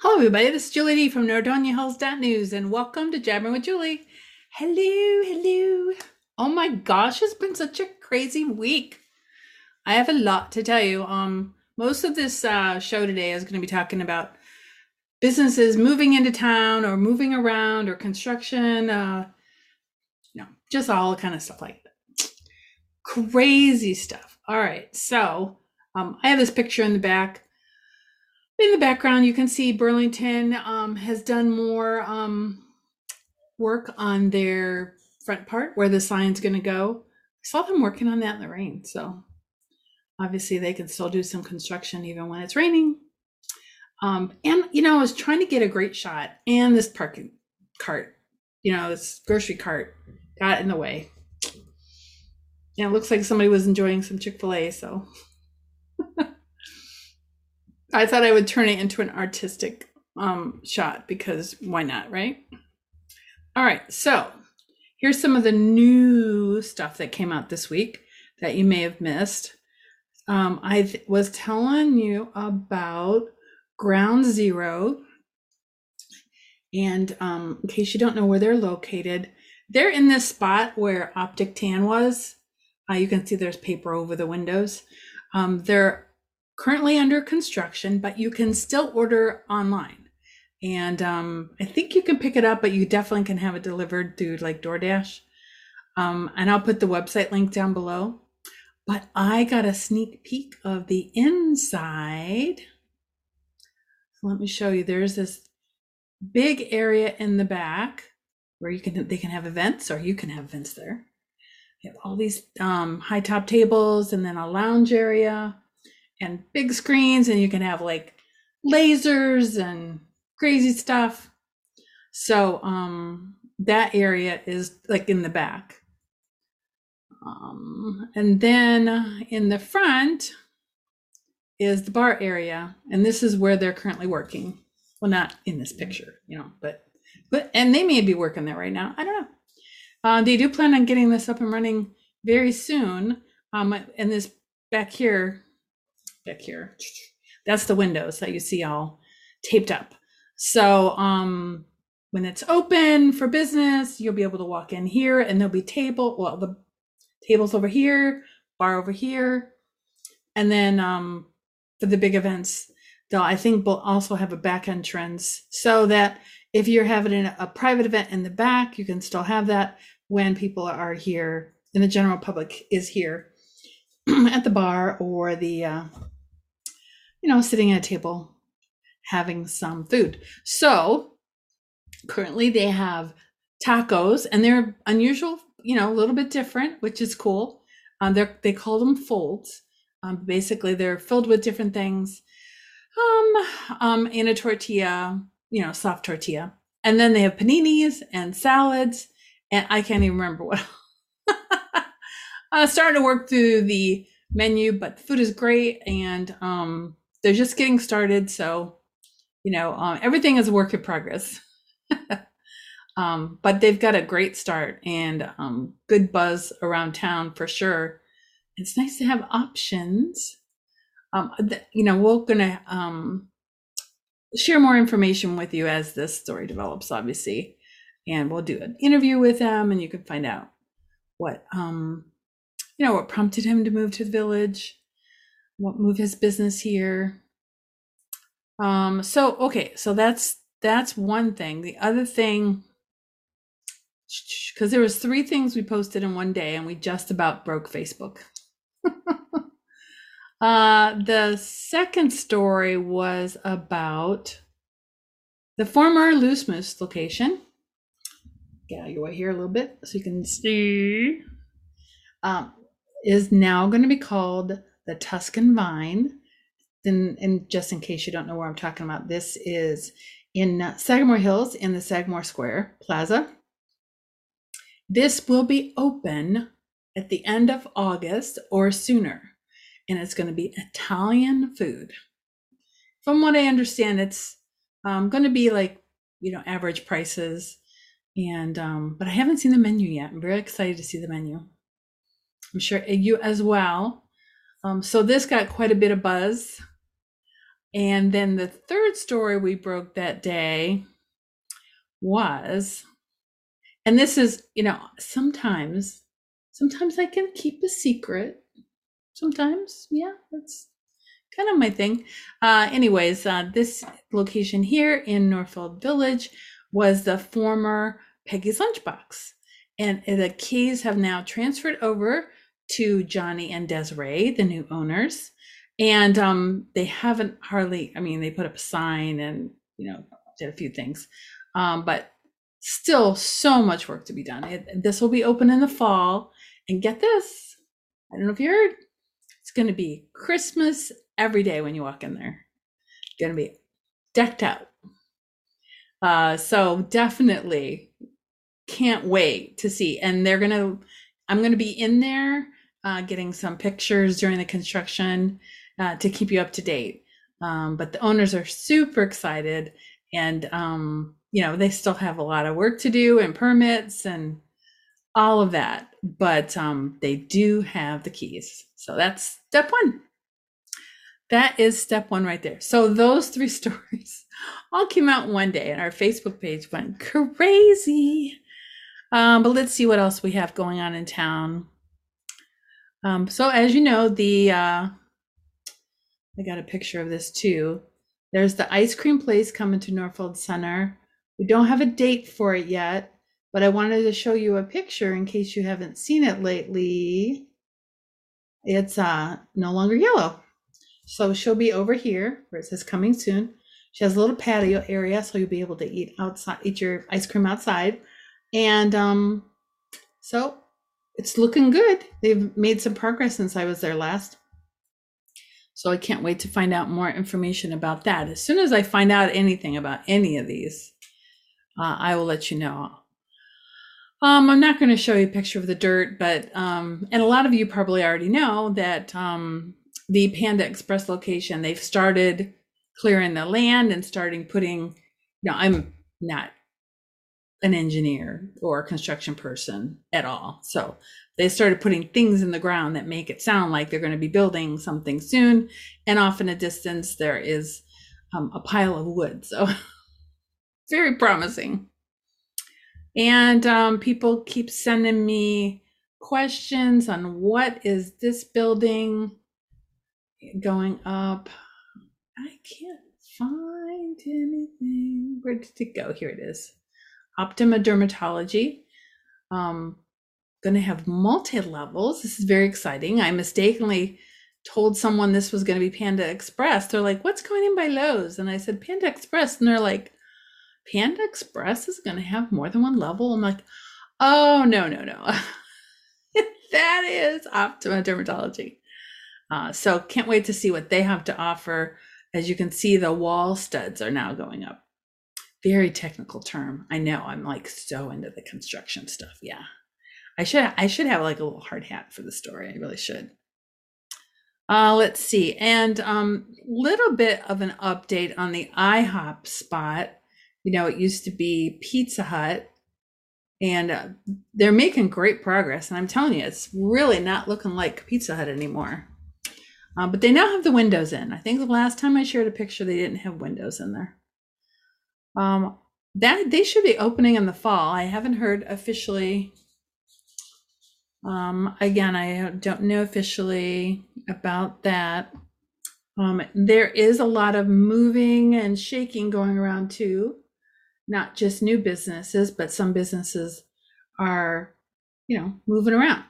Hello everybody, this is Julie D from Nordonia Hills.News and welcome to Jabbering with Julie. Hello. Oh my gosh, it's been such a crazy week. I have a lot to tell you. Most of this show today is going to be talking about businesses moving into town or moving around or construction, just all kind of stuff like that. Crazy stuff. All right, so I have this picture in the back. In the background, you can see Burlington has done more work on their front part where the sign's going to go. I saw them working on that in the rain, so obviously they can still do some construction even when it's raining. And, you know, I was trying to get a great shot and this parking cart, this grocery cart got in the way. And it looks like somebody was enjoying some Chick-fil-A, so... I thought I would turn it into an artistic shot because why not, right? All right, so here's some of the new stuff that came out this week that you may have missed. I was telling you about Ground Zero. And in case you don't know where they're located, they're in this spot where Optic Tan was. You can see there's paper over the windows. They're currently under construction, but you can still order online. And I think you can pick it up, but you definitely can have it delivered through like DoorDash. And I'll put the website link down below. But I got a sneak peek of the inside. So let me show you. There's this big area in the back where they can have events, or you can have events there. You have all these high top tables and then a lounge area. And big screens, and you can have like lasers and crazy stuff. So that area is like in the back. And then in the front is the bar area, and this is where they're currently working. Well, not in this picture, but and they may be working there right now. I don't know. They do plan on getting this up and running very soon. And this back here, that's the windows that you see all taped up. So when it's open for business, you'll be able to walk in here, and there'll be the tables over here, bar over here, and then for the big events, they'll I think we'll also have a back entrance so that if you're having a private event in the back, you can still have that when people are here and the general public is here at the bar or the sitting at a table having some food. So currently they have tacos, and they're unusual, a little bit different, which is cool. They call them folds. Basically they're filled with different things in a tortilla, soft tortilla. And then they have paninis and salads, and I can't even remember what. Starting to work through the menu, but the food is great, and they're just getting started, so everything is a work in progress. But they've got a great start and good buzz around town for sure. It's nice to have options. We're gonna share more information with you as this story develops, obviously, and we'll do an interview with them, and you can find out what prompted him to move to the village, what moved his business here. So that's one thing. The other thing, because there was 3 things we posted in one day, and we just about broke Facebook. The second story was about the former Loose Moose location. Get out of your way here a little bit so you can see. Is now going to be called The Tuscan Vine. And just in case you don't know where I'm talking about, this is in Sagamore Hills in the Sagamore Square Plaza. This will be open at the end of August or sooner, and it's going to be Italian food. From what I understand, it's going to be like, average prices, and but I haven't seen the menu yet. I'm very excited to see the menu. I'm sure you as well. So this got quite a bit of buzz. And then the third story we broke that day was, and this is, you know, sometimes I can keep a secret. Sometimes, yeah, that's kind of my thing. Anyways, this location here in Northfield Village was the former Peggy's Lunchbox. And the keys have now transferred over to Johnny and Desiree, the new owners. And they haven't hardly, I mean, they put up a sign and, you know, did a few things, but still so much work to be done. This will be open in the fall. And get this, I don't know if you heard, it's going to be Christmas every day when you walk in there. It's going to be decked out. So definitely can't wait to see. And they're going to, I'm going to be in there getting some pictures during the construction to keep you up to date. But the owners are super excited, and you know, they still have a lot of work to do and permits and all of that, but they do have the keys. So that's step one. That is step one right there. So those three stories all came out one day, and our Facebook page went crazy. But let's see what else we have going on in town. So as you know, the I got a picture of this too. There's the ice cream place coming to Norfolk Center. We don't have a date for it yet, but I wanted to show you a picture in case you haven't seen it lately. It's no longer yellow. So she'll be over here where it says coming soon. She has a little patio area, so you'll be able to eat outside, eat your ice cream outside. And so it's looking good. They've made some progress since I was there last. So I can't wait to find out more information about that. As soon as I find out anything about any of these, I will let you know. I'm not going to show you a picture of the dirt, but and a lot of you probably already know that the Panda Express location, they've started clearing the land and starting putting, you know, I'm not an engineer or a construction person at all. So they started putting things in the ground that make it sound like they're going to be building something soon. And off in a distance, there is a pile of wood. So very promising. And people keep sending me questions on what is this building going up. I can't find anything. Where did it go? Here it is. Optima Dermatology. Going to have multi-levels. This is very exciting. I mistakenly told someone this was going to be Panda Express. They're like, what's going in by Lowe's? And I said, Panda Express. And they're like, Panda Express is going to have more than one level? I'm like, oh, no. That is Optima Dermatology. So can't wait to see what they have to offer. As you can see, the wall studs are now going up. Very technical term. I know, I'm like so into the construction stuff. Yeah, I should have like a little hard hat for the story. I really should. Let's see. And little bit of an update on the IHOP spot. You know, it used to be Pizza Hut, and they're making great progress. And I'm telling you, it's really not looking like Pizza Hut anymore. But they now have the windows in. I think the last time I shared a picture, they didn't have windows in there. That they should be opening in the fall. I haven't heard officially. Again, I don't know officially about that. There is a lot of moving and shaking going around too, not just new businesses, but some businesses are, you know, moving around.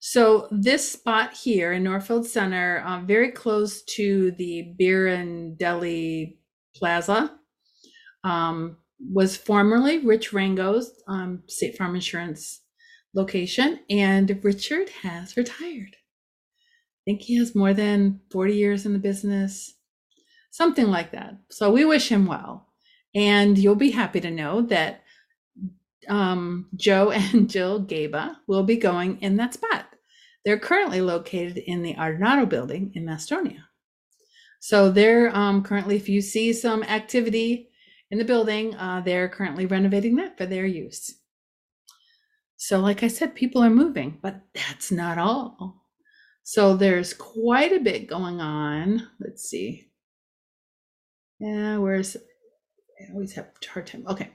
So this spot here in Northfield Center, very close to the beer and deli plaza, was formerly Rich Rango's State Farm Insurance location, and Richard has retired. I think he has more than 40 years in the business, something like that. So we wish him well, and you'll be happy to know that Joe and Jill Gaba will be going in that spot. They're currently located in the Ardenado building in Mastonia. So they're currently, if you see some activity in the building, they're currently renovating that for their use. So like I said, people are moving, but that's not all. So there's quite a bit going on. Let's see. Where's, I always have a hard time. Okay.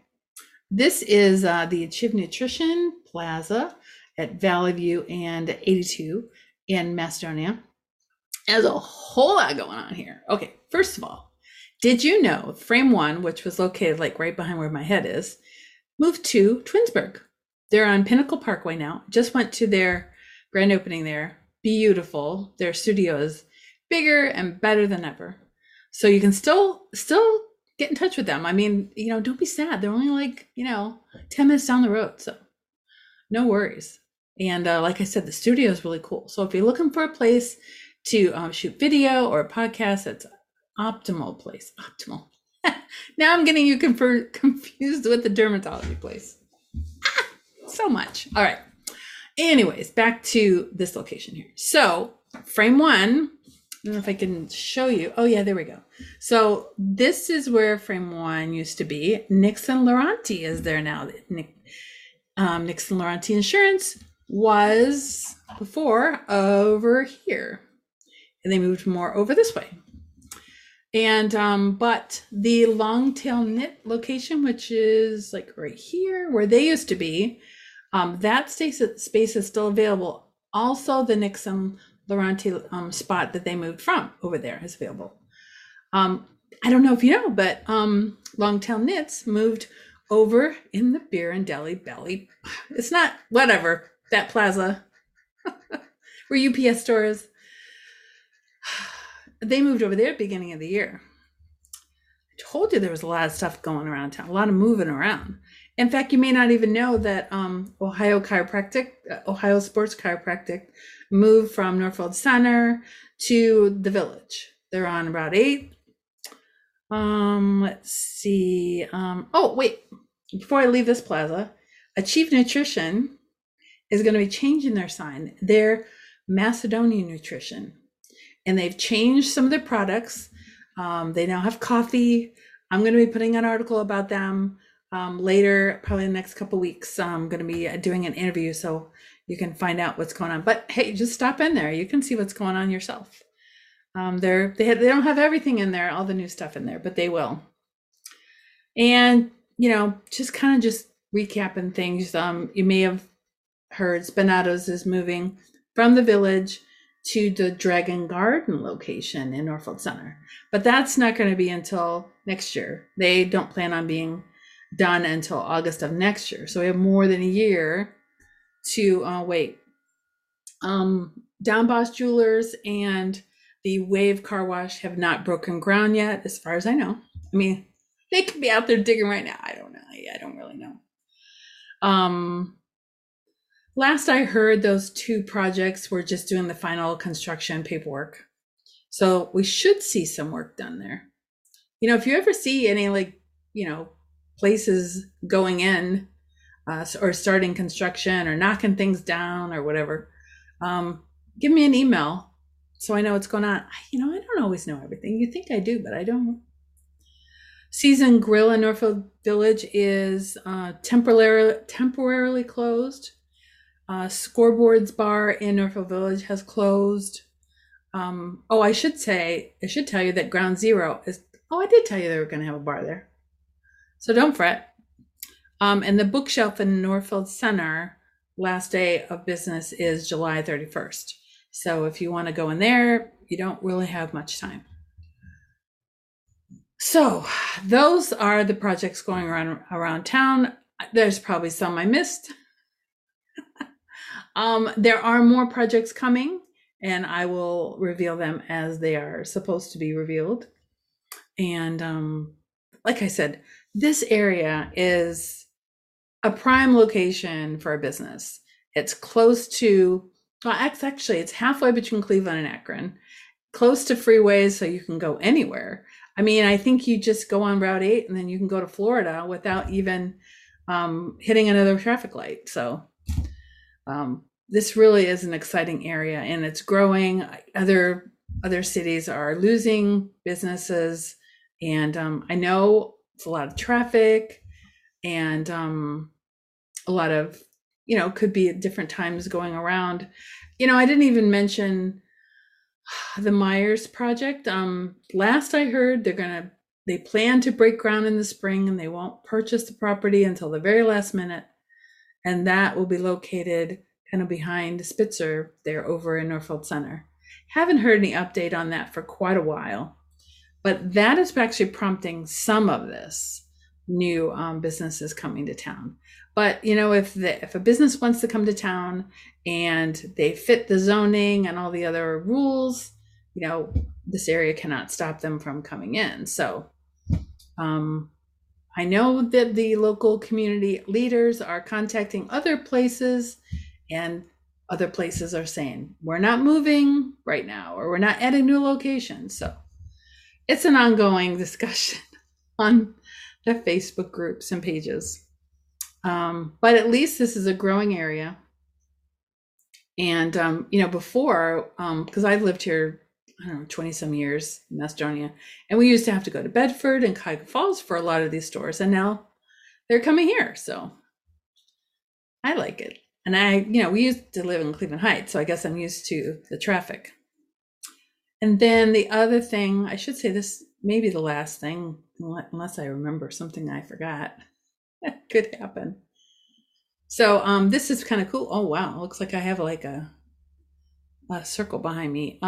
This is the Achieve Nutrition Plaza at Valley View and 82 in Mastonia. There's a whole lot going on here. Okay, first of all, did you know Frame One, which was located like right behind where my head is, moved to Twinsburg? They're on Pinnacle Parkway now. Just went to their grand opening there. Beautiful. Their studio is bigger and better than ever. So you can still get in touch with them. I mean, you know, don't be sad. They're only like, you know, 10 minutes down the road. So no worries. And like I said, the studio is really cool. So if you're looking for a place to shoot video or a podcast, that's optimal place. Optimal. Now I'm getting you confused with the dermatology place. So much. All right. Anyways, back to this location here. So Frame One, I don't know if I can show you. Oh yeah, there we go. So this is where Frame One used to be. Nixon Laurenti is there now. Nixon Laurenti Insurance was before over here, and they moved more over this way. And but the Long Tail Knit location, which is like right here where they used to be, that space is still available. Also, the Nixon Laurenti spot that they moved from over there is available. I don't know if you know, but Long Tail Knits moved over in the beer and deli belly. It's not whatever that plaza where UPS store is. They moved over there at the beginning of the year. I told you there was a lot of stuff going around town, a lot of moving around. In fact, you may not even know that Ohio Sports Chiropractic moved from Norfolk Center to the village. They're on Route 8. Let's see. Oh, wait, before I leave this plaza, Achieve Nutrition is going to be changing their sign. They're Macedonia Nutrition. And they've changed some of their products. They now have coffee. I'm going to be putting an article about them later, probably in the next couple weeks. I'm going to be doing an interview so you can find out what's going on. But hey, just stop in there. You can see what's going on yourself. They don't have everything in there, all the new stuff in there, but they will. And, you know, just recapping things. You may have heard Spinato's is moving from the village to the Dragon Garden location in Norfolk Center. But that's not going to be until next year. They don't plan on being done until August of next year. So we have more than a year to wait. Down Boss Jewelers and the Wave Car Wash have not broken ground yet, as far as I know. I mean, they could be out there digging right now. I don't know. I don't really know. Last I heard, those two projects were just doing the final construction paperwork. So we should see some work done there. You know, if you ever see any places going in or starting construction or knocking things down or whatever, give me an email so I know what's going on. I don't always know everything. You think I do, but I don't. Season Grill in Northfield Village is temporarily closed. Scoreboards Bar in Norfolk Village has closed. I should tell you that Ground Zero is, I did tell you they were going to have a bar there. So don't fret. And the bookshelf in Northfield Center, last day of business is July 31st. So if you want to go in there, you don't really have much time. So those are the projects going around town. There's probably some I missed. There are more projects coming, and I will reveal them as they are supposed to be revealed. And like I said, this area is a prime location for a business. It's close to, it's halfway between Cleveland and Akron, close to freeways, so you can go anywhere. I mean, I think you just go on Route 8, and then you can go to Florida without even hitting another traffic light. So this really is an exciting area, and it's growing. Other cities are losing businesses, and I know it's a lot of traffic, and a lot of, could be at different times going around. I didn't even mention the Myers project. Last I heard, they're going to They plan to break ground in the spring and they won't purchase the property until the very last minute. And that will be located kind of behind Spitzer there over in Northfield Center. Haven't heard any update on that for quite a while, but that is actually prompting some of this new businesses coming to town. But you know, if a business wants to come to town and they fit the zoning and all the other rules, you know, this area cannot stop them from coming in. So I know that the local community leaders are contacting other places, and other places are saying, we're not moving right now, or we're not adding new locations. So it's an ongoing discussion on the Facebook groups and pages. But at least this is a growing area. And, you know, before, because I've lived here, I don't know, 20 some years in Macedonia, and we used to have to go to Bedford and Cuyahoga Falls for a lot of these stores, and now they're coming here. So I like it. And you know, we used to live in Cleveland Heights, so I guess I'm used to the traffic. And then the other thing, I should say this may be the last thing, unless I remember something I forgot. Could happen. So this is kind of cool. Oh, wow. Looks like I have like a circle behind me.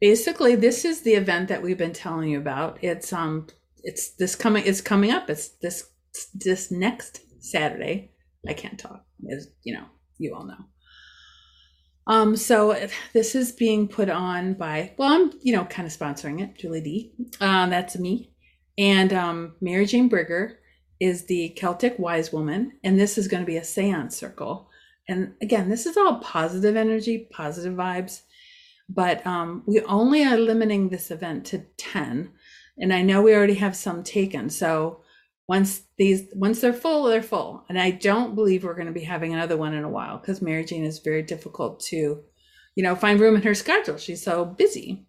Basically, this is the event that we've been telling you about. It's coming up. It's this next Saturday. I can't talk, as you know, you all know. So this is being put on by, well, I'm, you know, kind of sponsoring it, Julie D. That's me. And Mary Jane Bricker is the Celtic wise woman. And this is going to be a seance circle. And again, this is all positive energy, positive vibes. But we only are limiting this event to 10. And I know we already have some taken. So once they're full, they're full. And I don't believe we're going to be having another one in a while, because Mary Jane is very difficult to, you know, find room in her schedule. She's so busy.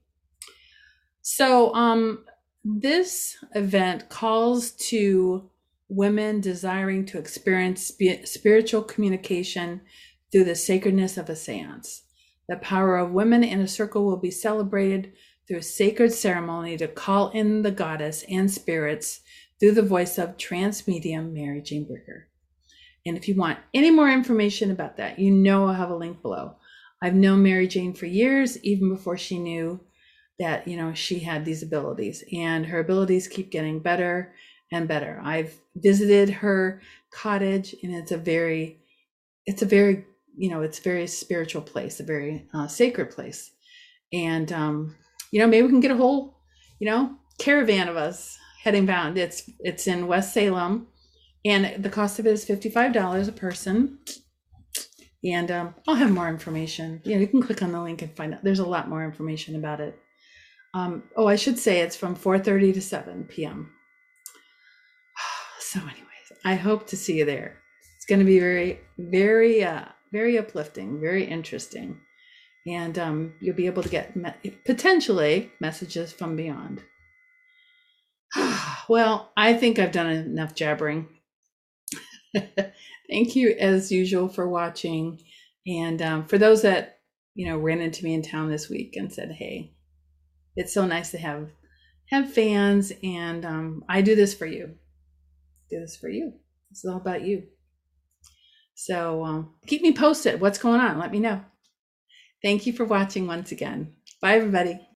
So this event calls to women desiring to experience spiritual communication through the sacredness of a seance. The power of women in a circle will be celebrated through a sacred ceremony to call in the goddess and spirits through the voice of trance medium Mary Jane Bricker. And if you want any more information about that, you know, I'll have a link below. I've known Mary Jane for years, even before she knew that, you know, she had these abilities, and her abilities keep getting better and better. I've visited her cottage, and it's a very, you know, it's a very spiritual place, a very sacred place. And, you know, maybe we can get a whole, you know, caravan of us heading bound. It's in West Salem, and the cost of it is $55 a person. And I'll have more information. You know, you can click on the link and find out. There's a lot more information about it. Oh, I should say it's from 4:30 to 7 p.m. So anyways, I hope to see you there. It's going to be very, very, very uplifting, very interesting. And you'll be able to get potentially messages from beyond. Well, I think I've done enough jabbering. Thank you, as usual, for watching. And for those that, you know, ran into me in town this week and said, hey, it's so nice to have fans. And I do this for you. Do this for you. It's all about you. So keep me posted. What's going on? Let me know. Thank you for watching once again. Bye, everybody.